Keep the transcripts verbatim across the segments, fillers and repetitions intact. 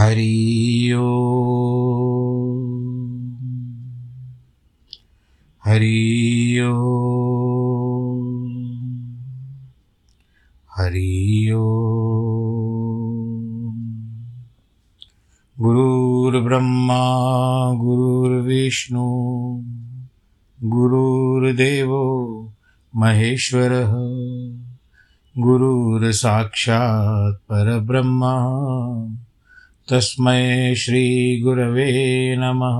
हरि ओम हरि ओम हरि ओम। गुरुर्ब्रह्मा गुरुर्विष्णु गुरुर्देवो महेश्वरः गुरुर्साक्षात् परब्रह्म तस्मै श्री गुरवे नमः।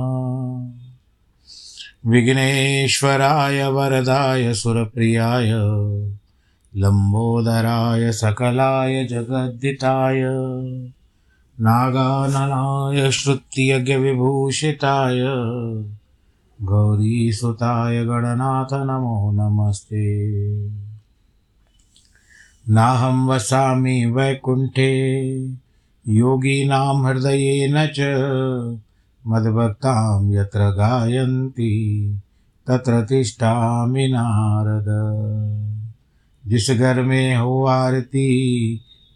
विघ्नेश्वराय वरदाय सुरप्रियाय लंबोदराय सकलाय जगद्दिताय नागाननाय श्रुत्यज्ञ विभूषिताय गौरीसुताय गणनाथ नमो नमस्ते। नाहं वसामि वैकुंठे योगिनां हृदयेन च मद्भक्तां यत्र गायन्ति तत्र तिष्ठामि नारद। जिस घर में हो आरती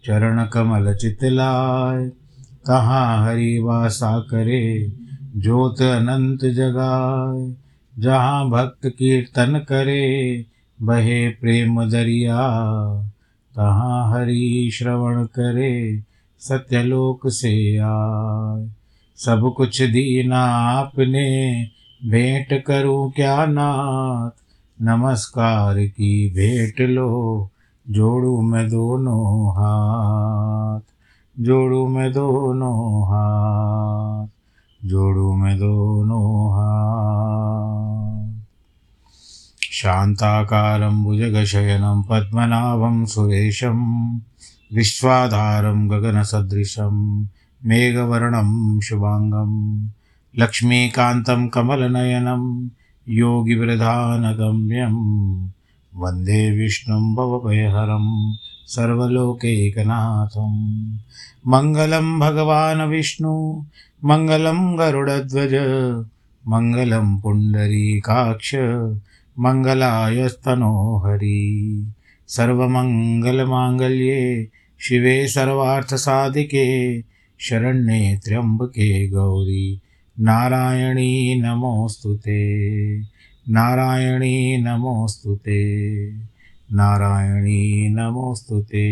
चरण कमल चितलाय तहाँ हरि वासा करे ज्योत अनंत जगाए। जहाँ भक्त कीर्तन करे बहे प्रेम दरिया तहाँ हरि श्रवण करे सत्यलोक से आए। सब कुछ दीना आपने भेंट करूं क्या नाथ नमस्कार की भेंट लो जोड़ू मैं दोनों हाथ जोड़ू मैं दोनों हाथ जोड़ू मैं दोनों हाथ। शांताकारं भुजगशयनं पद्मनाभं सुरेशं विश्वाधारं गगनसदृशं मेघवर्णं शुभांगं लक्ष्मीकान्तं कमलनयनं योगिवृधानगम्यं वन्दे विष्णुं भवभयहरं सर्वलोकैकनाथं। मङ्गलं भगवान् विष्णु मङ्गलं गरुडध्वज मङ्गलं पुण्डरीकाक्ष मङ्गलायस्तनोहरि। सर्वमंगलमांगल्ये शिवे सर्वार्थसाधिके शरण्ये त्र्यंबके गौरी नारायणी नमोस्तुते नारायणी नमोस्तुते नारायणी नमोस्तुते।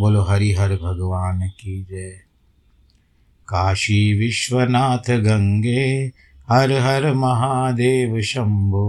बोलो हरिहर भगवान की जय। काशी विश्वनाथ गंगे हर हर महादेव शंभो।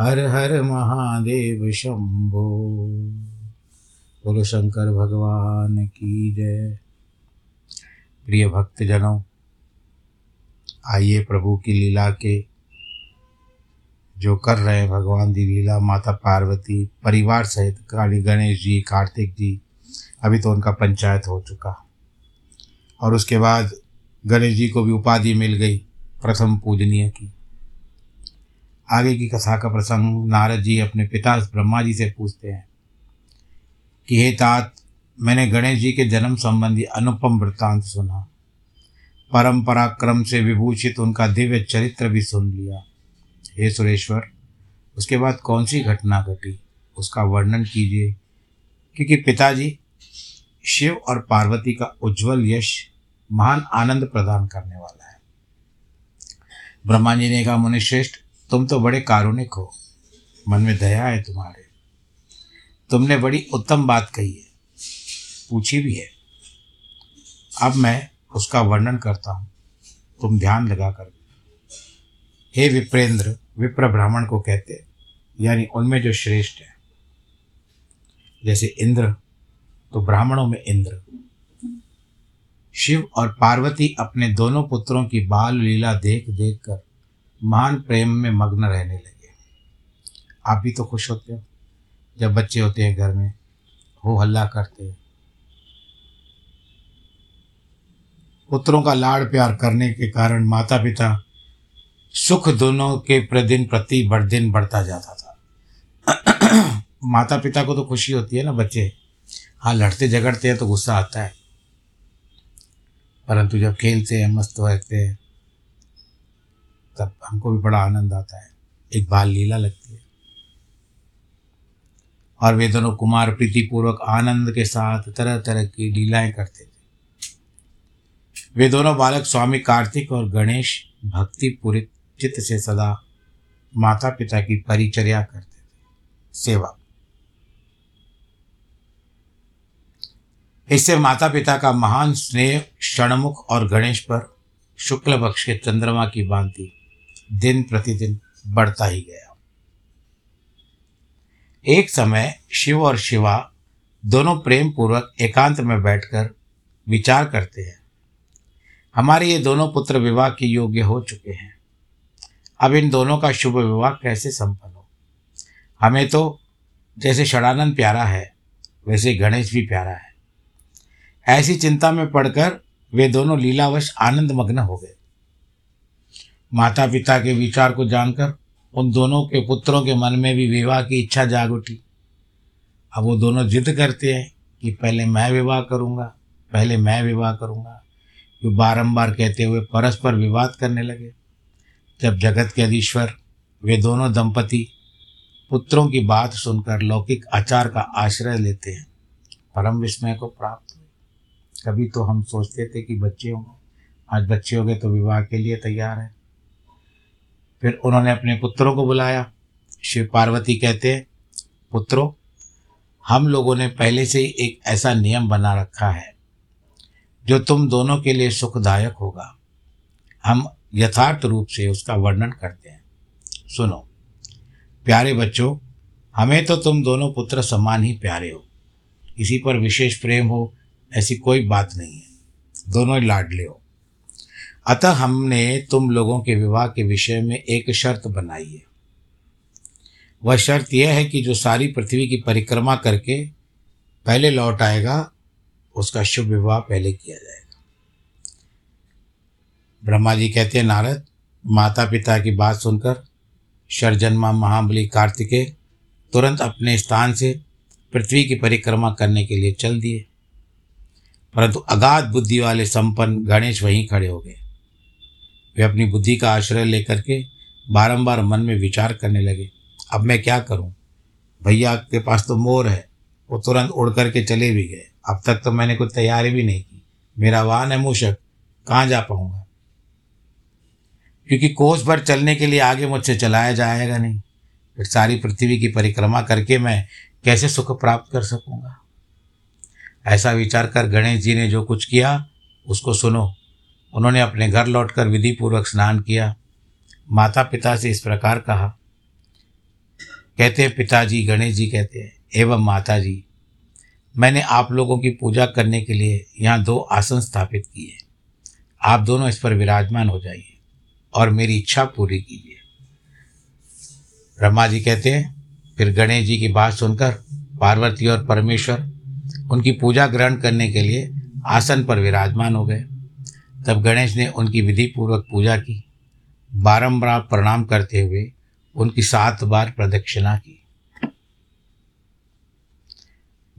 हर हर महादेव शंभो। बोलो शंकर भगवान की जय। प्रिय भक्तजनों, आइए प्रभु की लीला के जो कर रहे हैं भगवान जी लीला, माता पार्वती परिवार सहित काली गणेश जी कार्तिक जी, अभी तो उनका पंचायत हो चुका और उसके बाद गणेश जी को भी उपाधि मिल गई प्रथम पूजनीय की। आगे की कथा का प्रसंग नारद जी अपने पिता ब्रह्मा जी से पूछते हैं कि हे तात, मैंने गणेश जी के जन्म संबंधी अनुपम वृत्तांत सुना, परम पराक्रम से विभूषित उनका दिव्य चरित्र भी सुन लिया। हे सुरेश्वर, उसके बाद कौन सी घटना घटी उसका वर्णन कीजिए, क्योंकि पिताजी शिव और पार्वती का उज्ज्वल यश महान आनंद प्रदान करने वाला है। ब्रह्मा जी ने कहा, मुनिश्रेष्ठ, तुम तो बड़े कारुणिक हो, मन में दया है तुम्हारे, तुमने बड़ी उत्तम बात कही है, पूछी भी है। अब मैं उसका वर्णन करता हूँ, तुम ध्यान लगा कर। हे विप्रेंद्र, विप्र ब्राह्मण को कहते हैं, यानी उनमें जो श्रेष्ठ है। जैसे इंद्र तो ब्राह्मणों में इंद्र। शिव और पार्वती अपने दोनों पुत्रों की बाल लीला देख देख कर महान प्रेम में मग्न रहने लगे। आप भी तो खुश होते हो जब बच्चे होते हैं घर में, हो हल्ला करते हैं, पुत्रों का लाड प्यार करने के कारण माता पिता सुख दोनों के प्रतिदिन प्रति दिन बढ़ता जाता था। माता पिता को तो खुशी होती है ना बच्चे, हाँ लड़ते झगड़ते हैं तो गुस्सा आता है, परंतु जब खेलते हैं मस्त रहते हैं तब हमको भी बड़ा आनंद आता है, एक बाल लीला लगती है। और वे दोनों कुमार प्रीतिपूर्वक आनंद के साथ तरह तरह की लीलाएं करते थे। वे दोनों बालक स्वामी कार्तिक और गणेश भक्ति पूरे चित्त से सदा माता पिता की परिचर्या करते थे, सेवा। इससे माता पिता का महान स्नेह षणमुख और गणेश पर शुक्ल पक्ष के चंद्रमा की भांति दिन प्रतिदिन बढ़ता ही गया। एक समय शिव और शिवा दोनों प्रेम पूर्वक एकांत में बैठकर विचार करते हैं, हमारे ये दोनों पुत्र विवाह के योग्य हो चुके हैं, अब इन दोनों का शुभ विवाह कैसे संपन्न हो। हमें तो जैसे षडानंद प्यारा है वैसे गणेश भी प्यारा है। ऐसी चिंता में पड़कर वे दोनों लीलावश आनंदमग्न हो गए। माता पिता के विचार को जानकर उन दोनों के पुत्रों के मन में भी विवाह की इच्छा जाग उठी। अब वो दोनों जिद करते हैं कि पहले मैं विवाह करूंगा, पहले मैं विवाह करूंगा। ये बारंबार कहते हुए परस्पर विवाद करने लगे। जब जगत के अधीश्वर वे दोनों दंपति पुत्रों की बात सुनकर लौकिक आचार का आश्रय लेते हैं, परम विस्मय को प्राप्त हुए। कभी तो हम सोचते थे कि बच्चे होंगे, आज बच्चे हो गए तो विवाह के लिए तैयार हैं। फिर उन्होंने अपने पुत्रों को बुलाया। शिव पार्वती कहते हैं, पुत्रों, हम लोगों ने पहले से ही एक ऐसा नियम बना रखा है जो तुम दोनों के लिए सुखदायक होगा। हम यथार्थ रूप से उसका वर्णन करते हैं। सुनो प्यारे बच्चों, हमें तो तुम दोनों पुत्र समान ही प्यारे हो, किसी पर विशेष प्रेम हो ऐसी कोई बात नहीं है, दोनों लाडले हो। अतः हमने तुम लोगों के विवाह के विषय में एक शर्त बनाई है। वह शर्त यह है कि जो सारी पृथ्वी की परिक्रमा करके पहले लौट आएगा उसका शुभ विवाह पहले किया जाएगा। ब्रह्मा जी कहते हैं, नारद, माता पिता की बात सुनकर शरजन्मा महाबली कार्तिकेय तुरंत अपने स्थान से पृथ्वी की परिक्रमा करने के लिए चल दिए, परंतु अगाध बुद्धि वाले संपन्न गणेश वहीं खड़े हो गए। वे अपनी बुद्धि का आश्रय लेकर के बारंबार मन में विचार करने लगे, अब मैं क्या करूं? भैया के पास तो मोर है, वो तुरंत उड़ करके चले भी गए, अब तक तो मैंने कोई तैयारी भी नहीं की, मेरा वाहन है मूषक, कहाँ जा पाऊंगा? क्योंकि कोस भर चलने के लिए आगे मुझसे चलाया जाएगा नहीं, फिर सारी पृथ्वी की परिक्रमा करके मैं कैसे सुख प्राप्त कर सकूँगा? ऐसा विचार कर गणेश जी ने जो कुछ किया उसको सुनो। उन्होंने अपने घर लौटकर विधि पूर्वक स्नान किया, माता पिता से इस प्रकार कहा, कहते हैं पिताजी, गणेश जी कहते हैं, एवं माता जी, मैंने आप लोगों की पूजा करने के लिए यहाँ दो आसन स्थापित किए, आप दोनों इस पर विराजमान हो जाइए और मेरी इच्छा पूरी कीजिए। ब्रह्मा जी कहते हैं, फिर गणेश जी की बात सुनकर पार्वती और परमेश्वर उनकी पूजा ग्रहण करने के लिए आसन पर विराजमान हो गए। तब गणेश ने उनकी विधि पूर्वक पूजा की, बारंबार प्रणाम करते हुए उनकी सात बार प्रदक्षिणा की।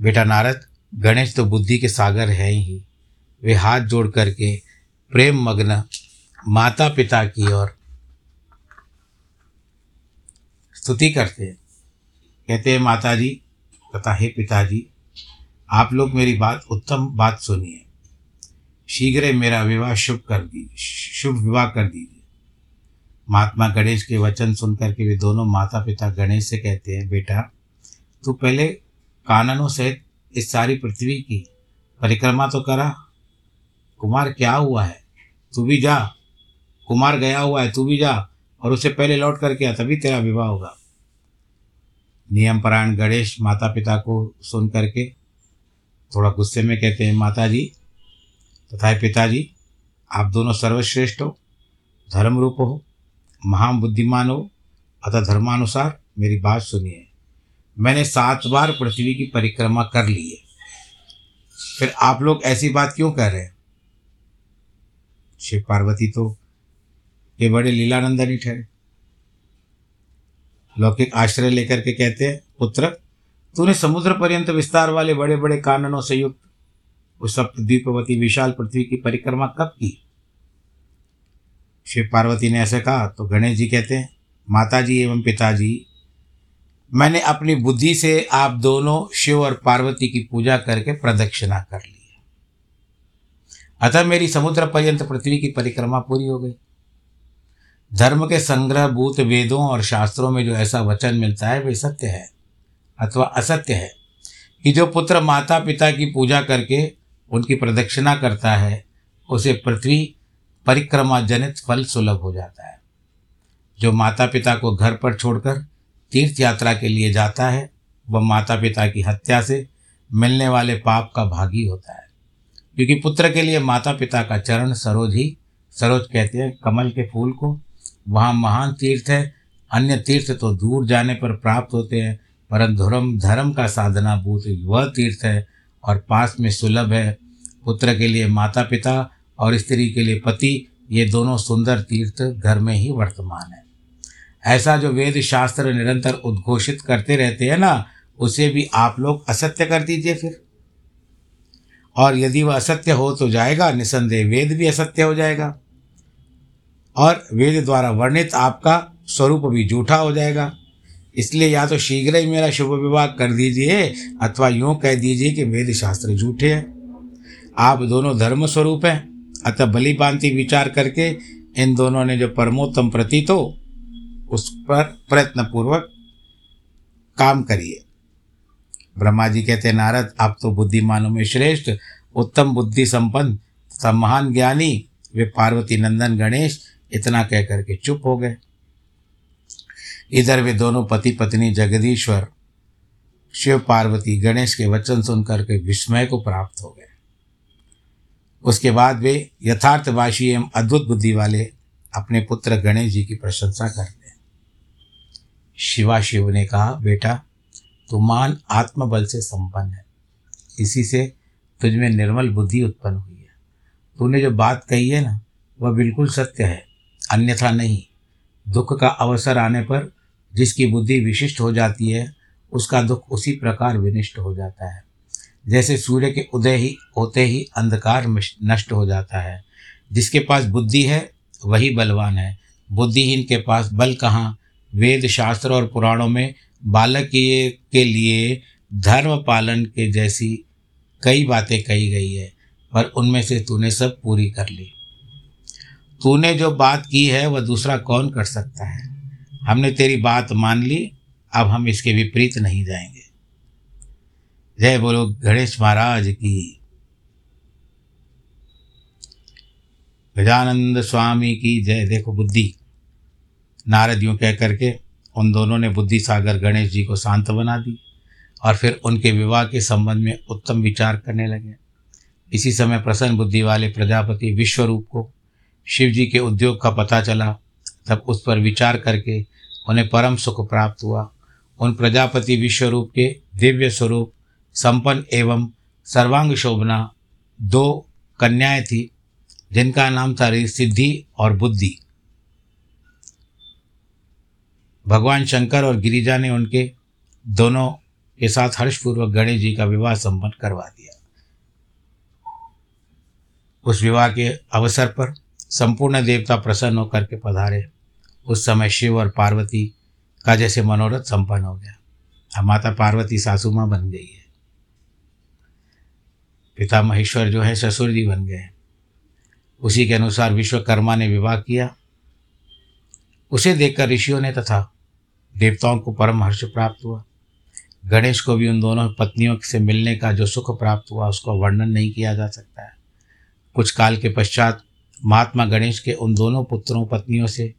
बेटा नारद, गणेश तो बुद्धि के सागर हैं ही, वे हाथ जोड़ करके प्रेम मग्न माता पिता की ओर स्तुति करते हैं। कहते हैं, माता जी तथा हे पिताजी, आप लोग मेरी बात उत्तम बात सुनिए, शीघ्र मेरा विवाह शुभ कर दीजिए, शुभ विवाह कर दीजिए। महात्मा गणेश के वचन सुनकर के वे दोनों माता पिता गणेश से कहते हैं, बेटा तू पहले काननों सहित इस सारी पृथ्वी की परिक्रमा तो करा, कुमार क्या हुआ है, तू भी जा, कुमार गया हुआ है, तू भी जा और उससे पहले लौट करके आ, तभी तेरा विवाह होगा। नियम परायण गणेश माता पिता को सुन करके थोड़ा गुस्से में कहते हैं, माता जी तथा पिताजी, आप दोनों सर्वश्रेष्ठ हो, धर्म रूप हो, महान बुद्धिमान हो, अतः धर्मानुसार मेरी बात सुनिए। मैंने सात बार पृथ्वी की परिक्रमा कर ली है, फिर आप लोग ऐसी बात क्यों कर रहे हैं? शिव पार्वती तो ये बड़े लीलानंदनी ठहरे। लौकिक आश्रय लेकर के कहते हैं, पुत्र तूने समुद्र पर्यंत विस्तार वाले बड़े बड़े काननों से युक्त उस सप्तद्वीपवती विशाल पृथ्वी की परिक्रमा कब की? शिव पार्वती ने ऐसा कहा तो गणेश जी कहते हैं, माता जी एवं पिताजी, मैंने अपनी बुद्धि से आप दोनों शिव और पार्वती की पूजा करके प्रदक्षिणा कर ली, अतः मेरी समुद्र पर्यंत पृथ्वी की परिक्रमा पूरी हो गई। धर्म के संग्रह भूत वेदों और शास्त्रों में जो ऐसा वचन मिलता है वे सत्य है अथवा असत्य है कि जो पुत्र माता पिता की पूजा करके उनकी प्रदक्षिणा करता है उसे पृथ्वी परिक्रमा जनित फल सुलभ हो जाता है। जो माता पिता को घर पर छोड़कर तीर्थ यात्रा के लिए जाता है वह माता पिता की हत्या से मिलने वाले पाप का भागी होता है, क्योंकि पुत्र के लिए माता पिता का चरण सरोज ही सरोज कहते हैं कमल के फूल को, वहाँ महान तीर्थ है। अन्य तीर्थ तो दूर जाने पर प्राप्त होते हैं, परंतु धर्म धर्म का साधना भूत वह तीर्थ है और पास में सुलभ है। पुत्र के लिए माता पिता और स्त्री के लिए पति, ये दोनों सुंदर तीर्थ घर में ही वर्तमान है। ऐसा जो वेद शास्त्र निरंतर उद्घोषित करते रहते हैं ना, उसे भी आप लोग असत्य कर दीजिए फिर, और यदि वह असत्य हो तो जाएगा, निसंदेह वेद भी असत्य हो जाएगा और वेद द्वारा वर्णित आपका स्वरूप भी झूठा हो जाएगा। इसलिए या तो शीघ्र ही मेरा शुभ विवाह कर दीजिए अथवा यूँ कह दीजिए कि वेद शास्त्र झूठे हैं। आप दोनों धर्म स्वरूप हैं, अतः भली भांति विचार करके इन दोनों ने जो परमोत्तम प्रतीत हो उस पर प्रयत्नपूर्वक काम करिए। ब्रह्मा जी कहते, नारद आप तो बुद्धिमानों में श्रेष्ठ, उत्तम बुद्धि संपन्न तथा महान ज्ञानी वे पार्वती नंदन गणेश, इतना कह करके चुप हो गए। इधर वे दोनों पति पत्नी जगदीश्वर शिव पार्वती गणेश के वचन सुन करके विस्मय को प्राप्त हो गए। उसके बाद वे यथार्थवासी एवं अद्भुत बुद्धि वाले अपने पुत्र गणेश जी की प्रशंसा करते हैं। शिवा शिव ने कहा, बेटा तू महान आत्मबल से संपन्न है, इसी से तुझ में निर्मल बुद्धि उत्पन्न हुई है। तूने जो बात कही है ना वह बिल्कुल सत्य है, अन्यथा नहीं। दुख का अवसर आने पर जिसकी बुद्धि विशिष्ट हो जाती है उसका दुख उसी प्रकार विनिष्ट हो जाता है जैसे सूर्य के उदय ही होते ही अंधकार नष्ट हो जाता है। जिसके पास बुद्धि है वही बलवान है, बुद्धिहीन के पास बल कहाँ। वेद शास्त्र और पुराणों में बालक के लिए धर्म पालन के जैसी कई बातें कही गई है, पर उनमें से तूने सब पूरी कर ली। तूने जो बात की है वह दूसरा कौन कर सकता है। हमने तेरी बात मान ली, अब हम इसके विपरीत नहीं जाएंगे। जय बोलो गणेश महाराज की, गजानंद स्वामी की जय। देखो बुद्धि, नारद यूँ कह करके उन दोनों ने बुद्धि सागर गणेश जी को शांत बना दी और फिर उनके विवाह के संबंध में उत्तम विचार करने लगे। इसी समय प्रसन्न बुद्धि वाले प्रजापति विश्वरूप को शिव जी के उद्योग का पता चला, तब उस पर विचार करके उन्हें परम सुख प्राप्त हुआ। उन प्रजापति विश्वरूप के दिव्य स्वरूप संपन्न एवं सर्वांग शोभना दो कन्याएं थीं जिनका नाम था सिद्धि और बुद्धि। भगवान शंकर और गिरिजा ने उनके दोनों के साथ हर्षपूर्वक गणेश जी का विवाह संपन्न करवा दिया। उस विवाह के अवसर पर संपूर्ण देवता प्रसन्न होकर के पधारे। उस समय शिव और पार्वती का जैसे मनोरथ संपन्न हो गया। अब माता पार्वती सासू माँ बन गई है, पिता महेश्वर जो है ससुर जी बन गए हैं। उसी के अनुसार विश्वकर्मा ने विवाह किया। उसे देखकर ऋषियों ने तथा देवताओं को परम हर्ष प्राप्त हुआ। गणेश को भी उन दोनों पत्नियों से मिलने का जो सुख प्राप्त हुआ उसका वर्णन नहीं किया जा सकता है। कुछ काल के पश्चात महात्मा गणेश के उन दोनों पुत्रों पत्नियों से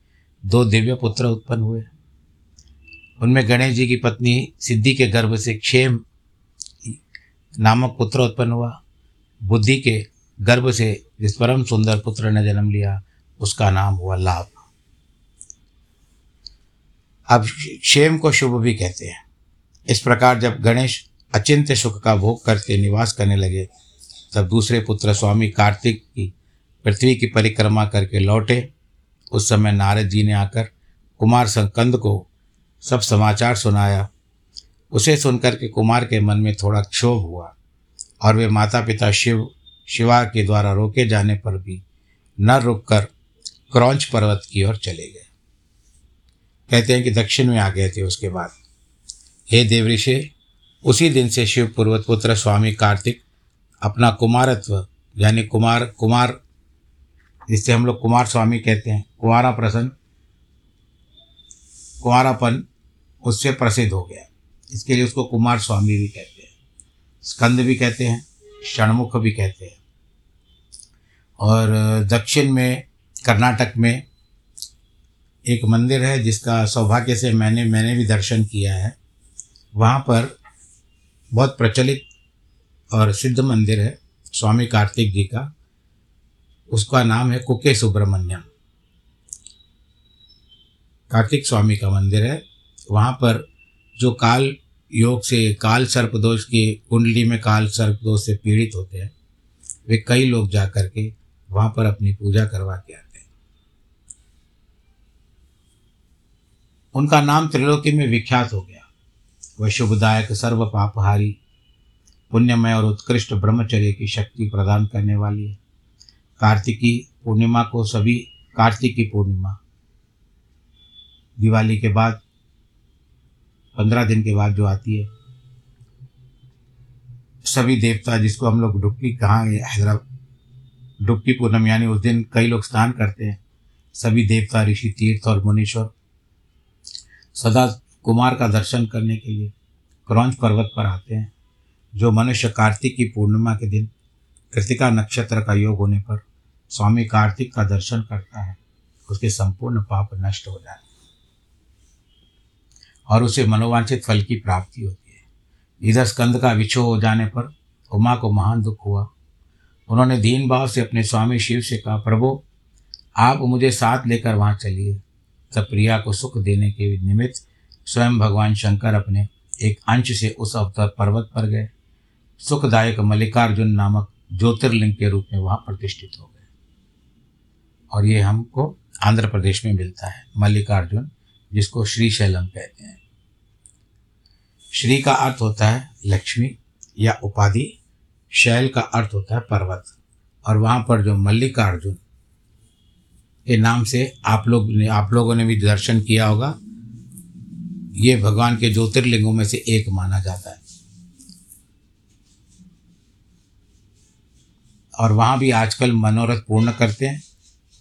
दो दिव्य पुत्र उत्पन्न हुए। उनमें गणेश जी की पत्नी सिद्धि के गर्भ से क्षेम नामक पुत्र उत्पन्न हुआ। बुद्धि के गर्भ से जिस परम सुंदर पुत्र ने जन्म लिया उसका नाम हुआ लाभ। अब क्षेम को शुभ भी कहते हैं। इस प्रकार जब गणेश अचिंत्य सुख का भोग करते निवास करने लगे, तब दूसरे पुत्र स्वामी कार्तिक की पृथ्वी की परिक्रमा करके लौटे। उस समय नारद जी ने आकर कुमार स्कंद को सब समाचार सुनाया। उसे सुनकर के कुमार के मन में थोड़ा क्षोभ हुआ और वे माता पिता शिव शिवा के द्वारा रोके जाने पर भी न रुककर क्रौंच पर्वत की ओर चले गए। कहते हैं कि दक्षिण में आ गए थे। उसके बाद हे देवऋषि, उसी दिन से शिव पूर्वत पुत्र स्वामी कार्तिक अपना कुमारत्व यानी कुमार कुमार जिससे हम लोग कुमार स्वामी कहते हैं, कुंवारा प्रसन्न कुंवारापन उससे प्रसिद्ध हो गया। इसके लिए उसको कुमार स्वामी भी कहते हैं, स्कंद भी कहते हैं, षणमुख भी कहते हैं। और दक्षिण में कर्नाटक में एक मंदिर है जिसका सौभाग्य से मैंने मैंने भी दर्शन किया है। वहाँ पर बहुत प्रचलित और सिद्ध मंदिर है स्वामी कार्तिक जी का। उसका नाम है कुके सुब्रमण्यम, कार्तिक स्वामी का मंदिर है। वहाँ पर जो काल योग से, काल सर्पदोष के, कुंडली में काल सर्पदोष से पीड़ित होते हैं, वे कई लोग जा कर के वहाँ पर अपनी पूजा करवा के आते हैं। उनका नाम त्रिलोकी में विख्यात हो गया। वह शुभदायक, सर्व पापहारी, पुण्यमय और उत्कृष्ट ब्रह्मचर्य की शक्ति प्रदान करने वाली है। कार्तिकी पूर्णिमा को सभी कार्तिकी पूर्णिमा दिवाली के बाद पंद्रह दिन के बाद जो आती है, सभी देवता, जिसको हम लोग डुबकी कहाँ हैदराबाद डुबकी पूर्णिमा यानी उस दिन कई लोग स्नान करते हैं। सभी देवता, ऋषि, तीर्थ और मुनीश्वर सदा कुमार का दर्शन करने के लिए क्रौंच पर्वत पर आते हैं। जो मनुष्य कार्तिक की पूर्णिमा के दिन कृतिका नक्षत्र का योग होने पर स्वामी कार्तिक का दर्शन करता है, उसके संपूर्ण पाप नष्ट हो जाते हैं और उसे मनोवांछित फल की प्राप्ति होती है। इधर स्कंद का विछोह हो जाने पर उमा को महान दुख हुआ। उन्होंने दीन भाव से अपने स्वामी शिव से कहा, प्रभु आप मुझे साथ लेकर वहाँ चलिए। तब प्रिया को सुख देने के निमित्त स्वयं भगवान शंकर अपने एक अंश से उस अवतार पर्वत पर गए, सुखदायक मल्लिकार्जुन नामक ज्योतिर्लिंग के रूप में वहाँ प्रतिष्ठित हो गए। और ये हमको आंध्र प्रदेश में मिलता है, मल्लिकार्जुन, जिसको श्री शैलम कहते हैं। श्री का अर्थ होता है लक्ष्मी या उपाधि, शैल का अर्थ होता है पर्वत। और वहाँ पर जो मल्लिकार्जुन के नाम से आप लोग ने आप लोगों ने भी दर्शन किया होगा, ये भगवान के ज्योतिर्लिंगों में से एक माना जाता है। और वहाँ भी आजकल मनोरथ पूर्ण करते हैं,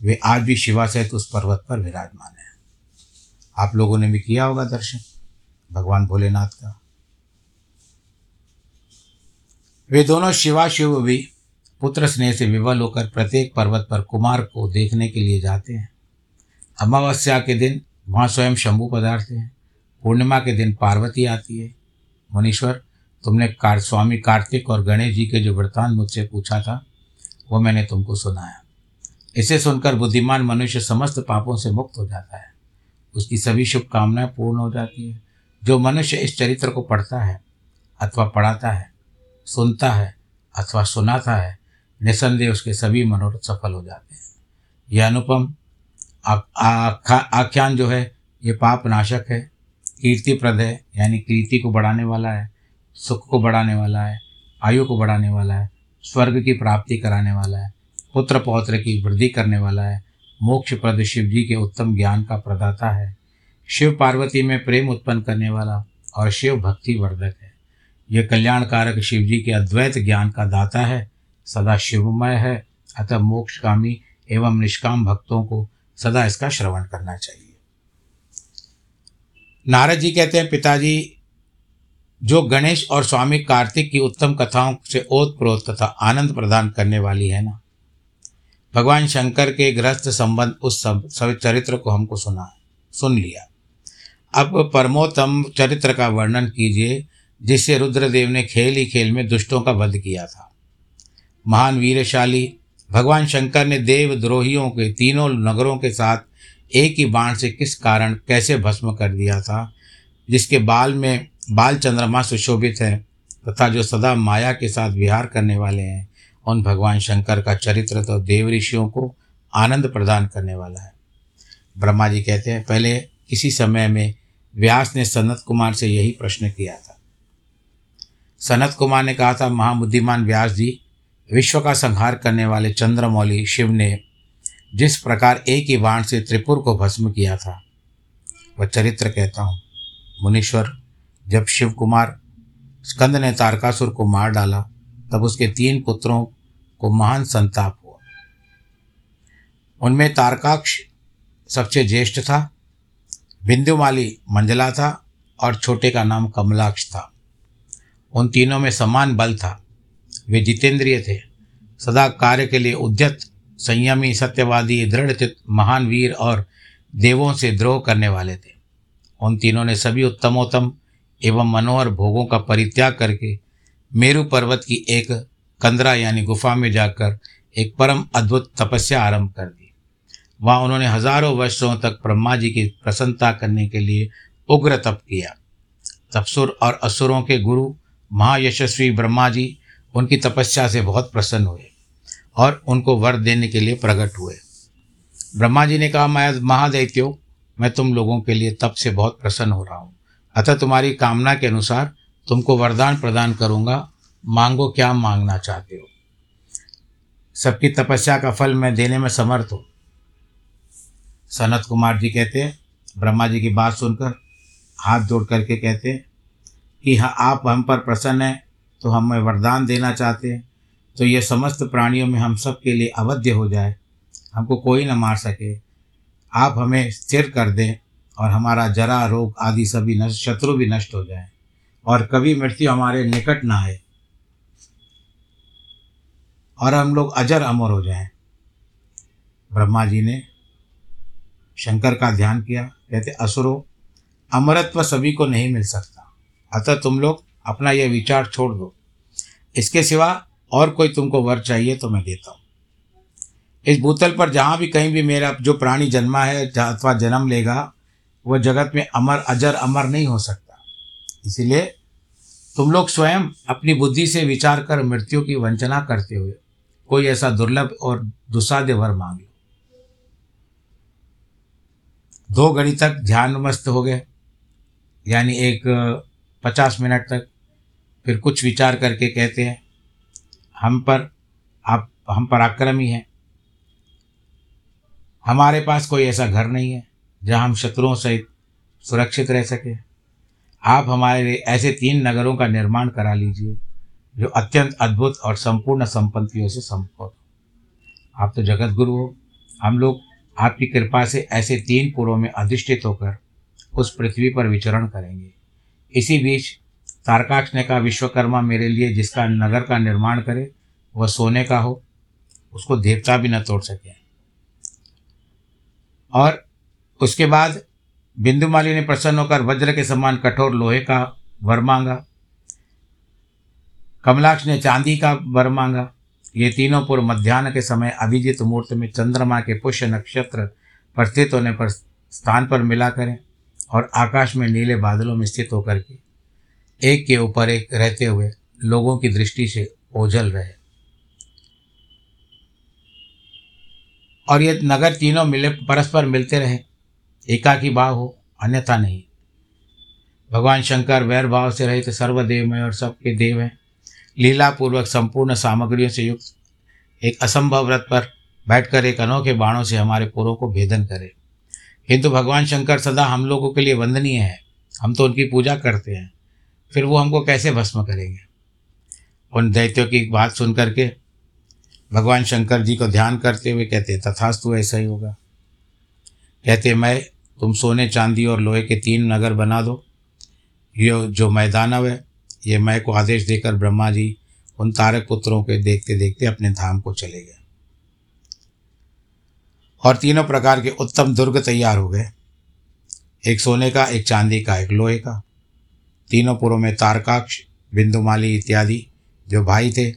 वे आज भी शिवा सहित उस पर्वत पर विराजमान हैं। आप लोगों ने भी किया होगा दर्शन भगवान भोलेनाथ का। वे दोनों शिवा शिव भी पुत्र स्नेह से विवल होकर प्रत्येक पर्वत पर कुमार को देखने के लिए जाते हैं। अमावस्या के दिन वहाँ स्वयं शंभू पधारते हैं। पूर्णिमा के दिन पार्वती आती है। मुनीश्वर, तुमने कार स्वामी कार्तिक और गणेश जी के जो वृतांत मुझसे पूछा था वो मैंने तुमको सुनाया। इसे सुनकर बुद्धिमान मनुष्य समस्त पापों से मुक्त हो जाता है, उसकी सभी शुभकामनाएं पूर्ण हो जाती है। जो मनुष्य इस चरित्र को पढ़ता है अथवा पढ़ाता है, सुनता है अथवा सुनाता है, निसंदेह उसके सभी मनोरथ सफल हो जाते हैं। यह अनुपम आख्यान जो है ये पाप नाशक है, कीर्तिप्रद है यानी कीर्ति को बढ़ाने वाला है, सुख को बढ़ाने वाला है, आयु को बढ़ाने वाला है, स्वर्ग की प्राप्ति कराने वाला है, पुत्र पौत्र की वृद्धि करने वाला है, मोक्ष प्रद शिव जी के उत्तम ज्ञान का प्रदाता है, शिव पार्वती में प्रेम उत्पन्न करने वाला और शिव भक्ति वर्धक है। यह कल्याणकारक शिव जी के अद्वैत ज्ञान का दाता है, सदा शिवमय है। अतः मोक्षकामी एवं निष्काम भक्तों को सदा इसका श्रवण करना चाहिए। नारद जी कहते हैं, पिताजी, जो गणेश और स्वामी कार्तिक की उत्तम कथाओं से ओतप्रोत तथा आनंद प्रदान करने वाली है ना, भगवान शंकर के गृहस्थ संबंध उस सब सभी चरित्र को हमको सुना सुन लिया। अब परमोत्तम चरित्र का वर्णन कीजिए जिससे रुद्रदेव ने खेल ही खेल में दुष्टों का वध किया था। महान वीरशाली भगवान शंकर ने देवद्रोहियों के तीनों नगरों के साथ एक ही बाण से किस कारण कैसे भस्म कर दिया था, जिसके बाल में बाल चंद्रमा सुशोभित है तथा जो सदा माया के साथ विहार करने वाले हैं उन भगवान शंकर का चरित्र तो देव ऋषियों को आनंद प्रदान करने वाला है। ब्रह्मा जी कहते हैं, पहले इसी समय में व्यास ने सनत कुमार से यही प्रश्न किया था। सनत कुमार ने कहा था, महाबुद्धिमान व्यास जी, विश्व का संहार करने वाले चंद्रमौली शिव ने जिस प्रकार एक ही बाण से त्रिपुर को भस्म किया था, वह चरित्र कहता हूँ मुनीश्वर। जब शिव कुमार स्कंद ने तारकासुर को मार डाला, तब उसके तीन पुत्रों को महान संताप हुआ। उनमें तारकाक्ष सबसे ज्येष्ठ था, बिंदुमाली मंजला था और छोटे का नाम कमलाक्ष था। उन तीनों में समान बल था। वे जितेंद्रिय थे, सदा कार्य के लिए उद्यत, संयमी, सत्यवादी, दृढ़चित्त, महान वीर और देवों से द्रोह करने वाले थे। उन तीनों ने सभी उत्तमोत्तम एवं मनोहर भोगों का परित्याग करके मेरु पर्वत की एक कंदरा यानी गुफा में जाकर एक परम अद्भुत तपस्या आरंभ कर दी। वहाँ उन्होंने हजारों वर्षों तक ब्रह्मा जी की प्रसन्नता करने के लिए उग्र तप किया। तपसुर और असुरों के गुरु महायशस्वी ब्रह्मा जी उनकी तपस्या से बहुत प्रसन्न हुए और उनको वर देने के लिए प्रकट हुए। ब्रह्मा जी ने कहा, मैं महादैत्यो, मैं तुम लोगों के लिए तप से बहुत प्रसन्न हो रहा हूँ, अतः तुम्हारी कामना के अनुसार तुमको वरदान प्रदान करूँगा, मांगो क्या मांगना चाहते हो। सबकी तपस्या का फल मैं देने में समर्थ हूँ। सनत कुमार जी कहते हैं, ब्रह्मा जी की बात सुनकर हाथ जोड़ करके कहते हैं कि हाँ, आप हम पर प्रसन्न हैं तो हमें वरदान देना चाहते हैं, तो यह समस्त प्राणियों में हम सब के लिए अवध्य हो जाए, हमको कोई न मार सके। आप हमें स्थिर कर दें और हमारा जरा, रोग आदि सभी नष्ट, शत्रु भी नष्ट हो जाए और कभी मृत्यु हमारे निकट ना आए और हम लोग अजर अमर हो जाएं। ब्रह्मा जी ने शंकर का ध्यान किया। कहते, असुरों, अमरत्व सभी को नहीं मिल सकता, अतः तुम लोग अपना यह विचार छोड़ दो। इसके सिवा और कोई तुमको वर चाहिए तो मैं देता हूँ। इस भूतल पर जहाँ भी कहीं भी मेरा जो प्राणी जन्मा है अथवा जन्म लेगा, वह जगत में अमर अजर अमर नहीं हो सकता। इसलिए तुम लोग स्वयं अपनी बुद्धि से विचार कर मृत्यु की वंचना करते हुए कोई ऐसा दुर्लभ और दुसाध्य वर मांग लो। दो घड़ी तक ध्यानमस्त हो गए, यानी एक पचास मिनट तक। फिर कुछ विचार करके कहते हैं, हम पर आप हम पराक्रमी हैं, हमारे पास कोई ऐसा घर नहीं है जहां हम शत्रुओं सहित सुरक्षित रह सके। आप हमारे लिए ऐसे तीन नगरों का निर्माण करा लीजिए जो अत्यंत अद्भुत और संपूर्ण संपत्तियों से संपन्न हो। आप तो जगत गुरु हो, हम लोग आपकी कृपा से ऐसे तीन पुरों में अधिष्ठित होकर उस पृथ्वी पर विचरण करेंगे। इसी बीच तारकाक्ष ने कहा, विश्वकर्मा, मेरे लिए जिसका नगर का निर्माण करे वह सोने का हो, उसको देवता भी न तोड़ सके। और उसके बाद बिंदुमाली ने प्रसन्न होकर वज्र के समान कठोर लोहे का वर मांगा, कमलाक्ष ने चांदी का वर मांगा। ये तीनों पुर मध्यान्ह के समय अभिजीत मुहूर्त में चंद्रमा के पुष्य नक्षत्र पर स्थित होने पर स्थान पर मिला करें और आकाश में नीले बादलों में स्थित होकर के एक के ऊपर एक रहते हुए लोगों की दृष्टि से ओझल रहे। और ये नगर तीनों मिले परस्पर मिलते रहे, एकाकी भाव हो, अन्यथा नहीं। भगवान शंकर वैर भाव से रहित सर्वदेवमय और सबके देव हैं। लीला पूर्वक संपूर्ण सामग्रियों से युक्त एक असंभव व्रत पर बैठकर एक अनोखे बाणों से हमारे पुरों को भेदन करे। किंतु भगवान शंकर सदा हम लोगों के लिए वंदनीय है, हम तो उनकी पूजा करते हैं, फिर वो हमको कैसे भस्म करेंगे। उन दैत्यों की बात सुन करके भगवान शंकर जी को ध्यान करते हुए कहते, तथास्तु, ऐसा ही होगा। कहते, मैं तुम सोने, चांदी और लोहे के तीन नगर बना दो। ये जो मैं दानव है, ये मैं को आदेश देकर ब्रह्मा जी उन तारक पुत्रों के देखते देखते अपने धाम को चले गए और तीनों प्रकार के उत्तम दुर्ग तैयार हो गए, एक सोने का, एक चांदी का, एक लोहे का। तीनों पुरों में तारकाक्ष, बिंदुमाली इत्यादि जो भाई थे,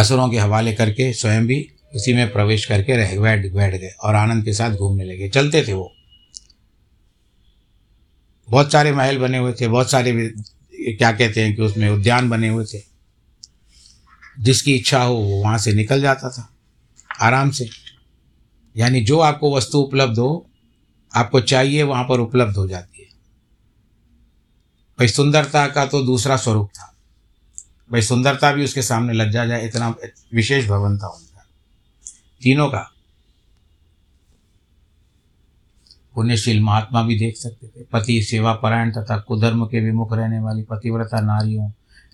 असुरों के हवाले करके स्वयं भी उसी में प्रवेश करके रह बैठ बैठ गए और आनंद के साथ घूमने लगे। चलते थे वो, बहुत सारे महल बने हुए थे, बहुत सारे क्या कहते हैं कि उसमें उद्यान बने हुए थे। जिसकी इच्छा हो वो वहाँ से निकल जाता था आराम से। यानी जो आपको वस्तु उपलब्ध हो, आपको चाहिए, वहाँ पर उपलब्ध हो जाती है। भाई सुंदरता का तो दूसरा स्वरूप था, भाई सुंदरता भी उसके सामने लग जा जाए, इतना विशेष भवन था उनका। तीनों का पुण्यशील महात्मा भी देख सकते थे। पति सेवा परायण तथा कुधर्म के विमुख रहने वाली पतिव्रता नारियों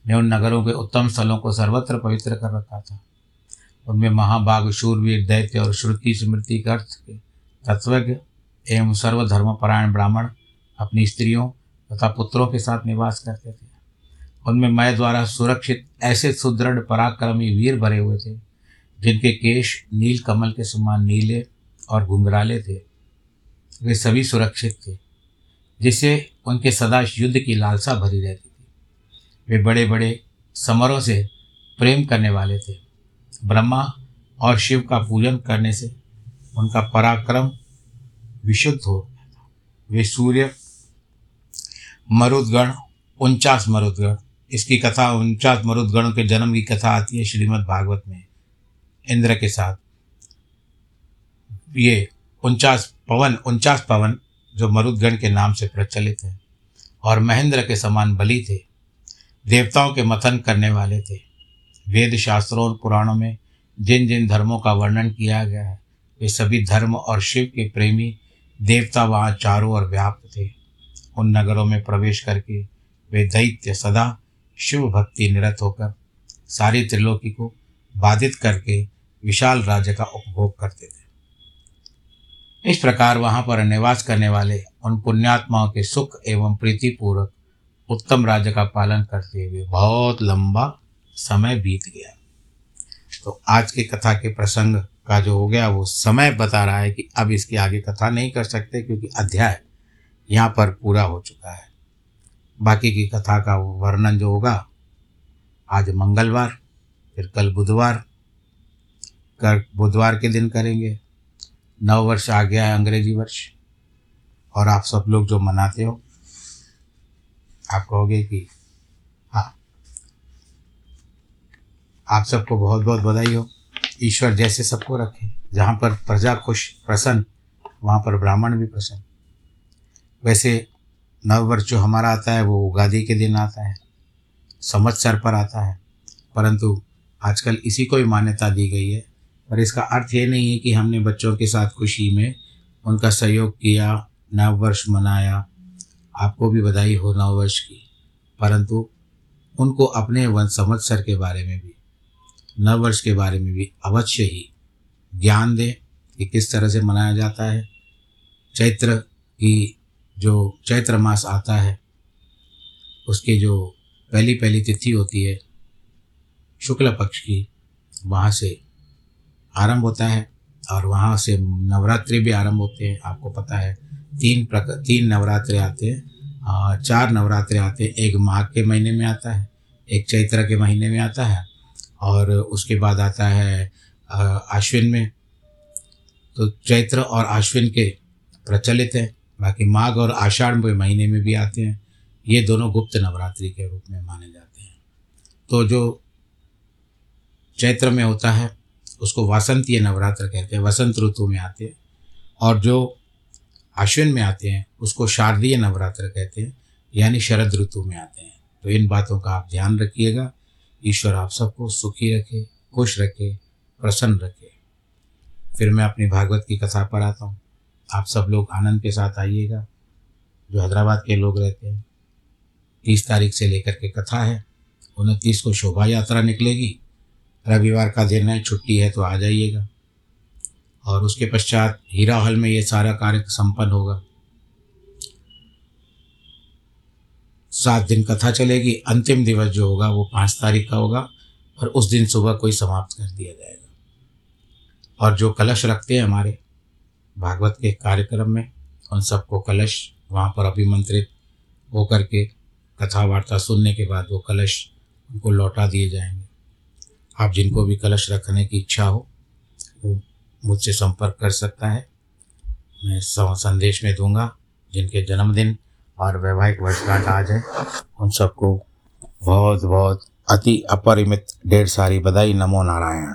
ने उन नगरों के उत्तम स्थलों को सर्वत्र पवित्र कर रखा था। उनमें महाबाग, शूरवीर, दैत्य और श्रुति स्मृति के अर्थ के तत्वज्ञ एवं सर्वधर्मपरायण ब्राह्मण अपनी स्त्रियों तथा पुत्रों के साथ निवास करते थे। उनमें मय द्वारा सुरक्षित ऐसे सुदृढ़ पराक्रमी वीर भरे हुए थे जिनके केश नील कमल के समान नीले और घुंघराले थे। वे सभी सुरक्षित थे, जिससे उनके सदा युद्ध की लालसा भरी रहती थी। वे बड़े बड़े समरों से प्रेम करने वाले थे। ब्रह्मा और शिव का पूजन करने से उनका पराक्रम विशुद्ध हो गया था। वे सूर्य मरुदगण, उनचास मरुदगण, इसकी कथा उनचास मरुदगणों के जन्म की कथा आती है श्रीमद् भागवत में। इंद्र के साथ ये उनचास पवन, उनचास पवन जो मरुदगण के नाम से प्रचलित हैं, और महेंद्र के समान बली थे। देवताओं के मथन करने वाले थे। वेद शास्त्रों और पुराणों में जिन जिन धर्मों का वर्णन किया गया है, वे सभी धर्म और शिव के प्रेमी देवता वहाँ चारों ओर व्याप्त थे। उन नगरों में प्रवेश करके वे दैत्य सदा शिव भक्ति निरत होकर सारी त्रिलोकी को बाधित करके विशाल राज्य का उपभोग करते थे। इस प्रकार वहाँ पर निवास करने वाले उन पुण्यात्माओं के सुख एवं प्रीतिपूर्वक उत्तम राज्य का पालन करते हुए बहुत लंबा समय बीत गया। तो आज की कथा के प्रसंग का जो हो गया वो समय बता रहा है कि अब इसकी आगे कथा नहीं कर सकते, क्योंकि अध्याय यहाँ पर पूरा हो चुका है। बाकी की कथा का वो वर्णन जो होगा, आज मंगलवार, फिर कल बुधवार, कर बुधवार के दिन करेंगे। नव वर्ष आ गया है, अंग्रेजी वर्ष, और आप सब लोग जो मनाते हो, आप कहोगे कि हाँ, आप सबको बहुत बहुत बधाई हो। ईश्वर जैसे सबको रखे, जहाँ पर प्रजा खुश प्रसन्न, वहाँ पर ब्राह्मण भी प्रसन्न। वैसे नववर्ष जो हमारा आता है वो उगादी के दिन आता है, संवत्सर पर आता है, परंतु आजकल इसी को ही मान्यता दी गई है। पर इसका अर्थ ये नहीं है कि हमने बच्चों के साथ खुशी में उनका सहयोग किया, नववर्ष मनाया। आपको भी बधाई हो नववर्ष की, परंतु उनको अपने संवत्सर के बारे में भी, नववर्ष के बारे में भी अवश्य ही ज्ञान दें कि किस तरह से मनाया जाता है। चैत्र की जो चैत्र मास आता है, उसके जो पहली पहली तिथि होती है शुक्ल पक्ष की, वहाँ से आरंभ होता है और वहाँ से नवरात्रि भी आरंभ होते हैं। आपको पता है तीन प्रक तीन नवरात्रे आते हैं, चार नवरात्रे आते हैं। एक माघ के महीने में आता है, एक चैत्र के महीने में आता है, और उसके बाद आता है आश्विन में। तो चैत्र और आश्विन के प्रचलित हैं, बाकी माघ और आषाढ़ के महीने में भी आते हैं। ये दोनों गुप्त नवरात्रि के रूप में माने जाते हैं। तो जो चैत्र में होता है उसको वासंतीय नवरात्र कहते हैं, वसंत ऋतु में आते हैं, और जो आश्विन में आते हैं उसको शारदीय नवरात्र कहते हैं, यानी शरद ऋतु में आते हैं। तो इन बातों का आप ध्यान रखिएगा। ईश्वर आप सबको सुखी रखे, खुश रखे, प्रसन्न रखे। फिर मैं अपनी भागवत की कथा पर आता हूँ। आप सब लोग आनंद के साथ आइएगा, जो हैदराबाद के लोग रहते हैं। तीस तारीख से लेकर के कथा है, उनतीस को शोभा यात्रा निकलेगी। रविवार का दिन है, छुट्टी है, तो आ जाइएगा। और उसके पश्चात हीरा हॉल में ये सारा कार्य संपन्न होगा। सात दिन कथा चलेगी। अंतिम दिवस जो होगा वो पाँच तारीख का होगा, और उस दिन सुबह कोई समाप्त कर दिया जाएगा। और जो कलश रखते हैं हमारे भागवत के कार्यक्रम में, उन सबको कलश वहाँ पर अभिमंत्रित होकर के कथा वार्ता सुनने के बाद वो कलश उनको लौटा दिए जाएंगे। आप जिनको भी कलश रखने की इच्छा हो वो मुझसे संपर्क कर सकता है। मैं संदेश में दूंगा। जिनके जन्मदिन और वैवाहिक वर्षगांठ आज है, उन सबको बहुत बहुत अति अपरिमित ढेर सारी बधाई। नमो नारायण।